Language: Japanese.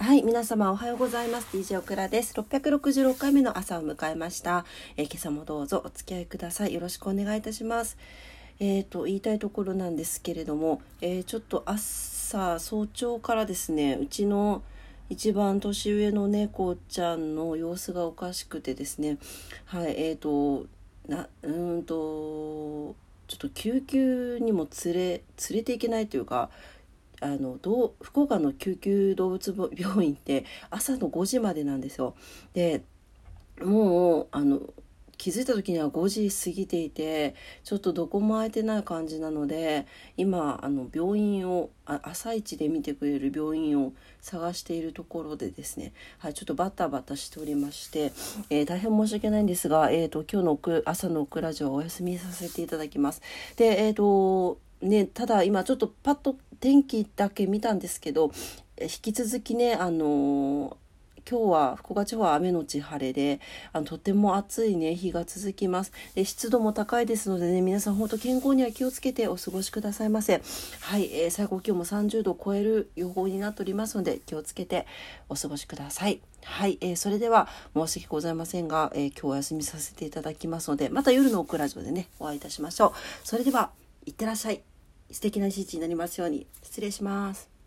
はい、皆様おはようございます。DJ オクラです。666回目の朝を迎えました。今朝もどうぞお付き合いください。よろしくお願いいたします。言いたいところなんですけれども、ちょっと早朝からですね、うちの一番年上の猫ちゃんの様子がおかしくてですね、はい、ちょっと救急にも連れていけないというか、福岡の救急動物病院って朝の5時までなんですよ。で、もう気づいた時には5時過ぎていて、ちょっとどこも空いてない感じなので、今病院を朝一で見てくれる病院を探しているところでですね、はい、ちょっとバタバタしておりまして、大変申し訳ないんですが、今日の朝のオクラジオはお休みさせていただきます。で、ただ今ちょっとパッと天気だけ見たんですけど、引き続きね、今日は福岡地方は雨のち晴れで、とても暑い、ね、日が続きます。で、湿度も高いですのでね、皆さん本当健康には気をつけてお過ごしくださいませ。はい、最高気温も30度を超える予報になっておりますので、気をつけてお過ごしください。はい、それでは申し訳ございませんが、今日お休みさせていただきますので、また夜のオクラジオでね、お会いいたしましょう。それでは、いってらっしゃい。素敵な一日になりますように。失礼します。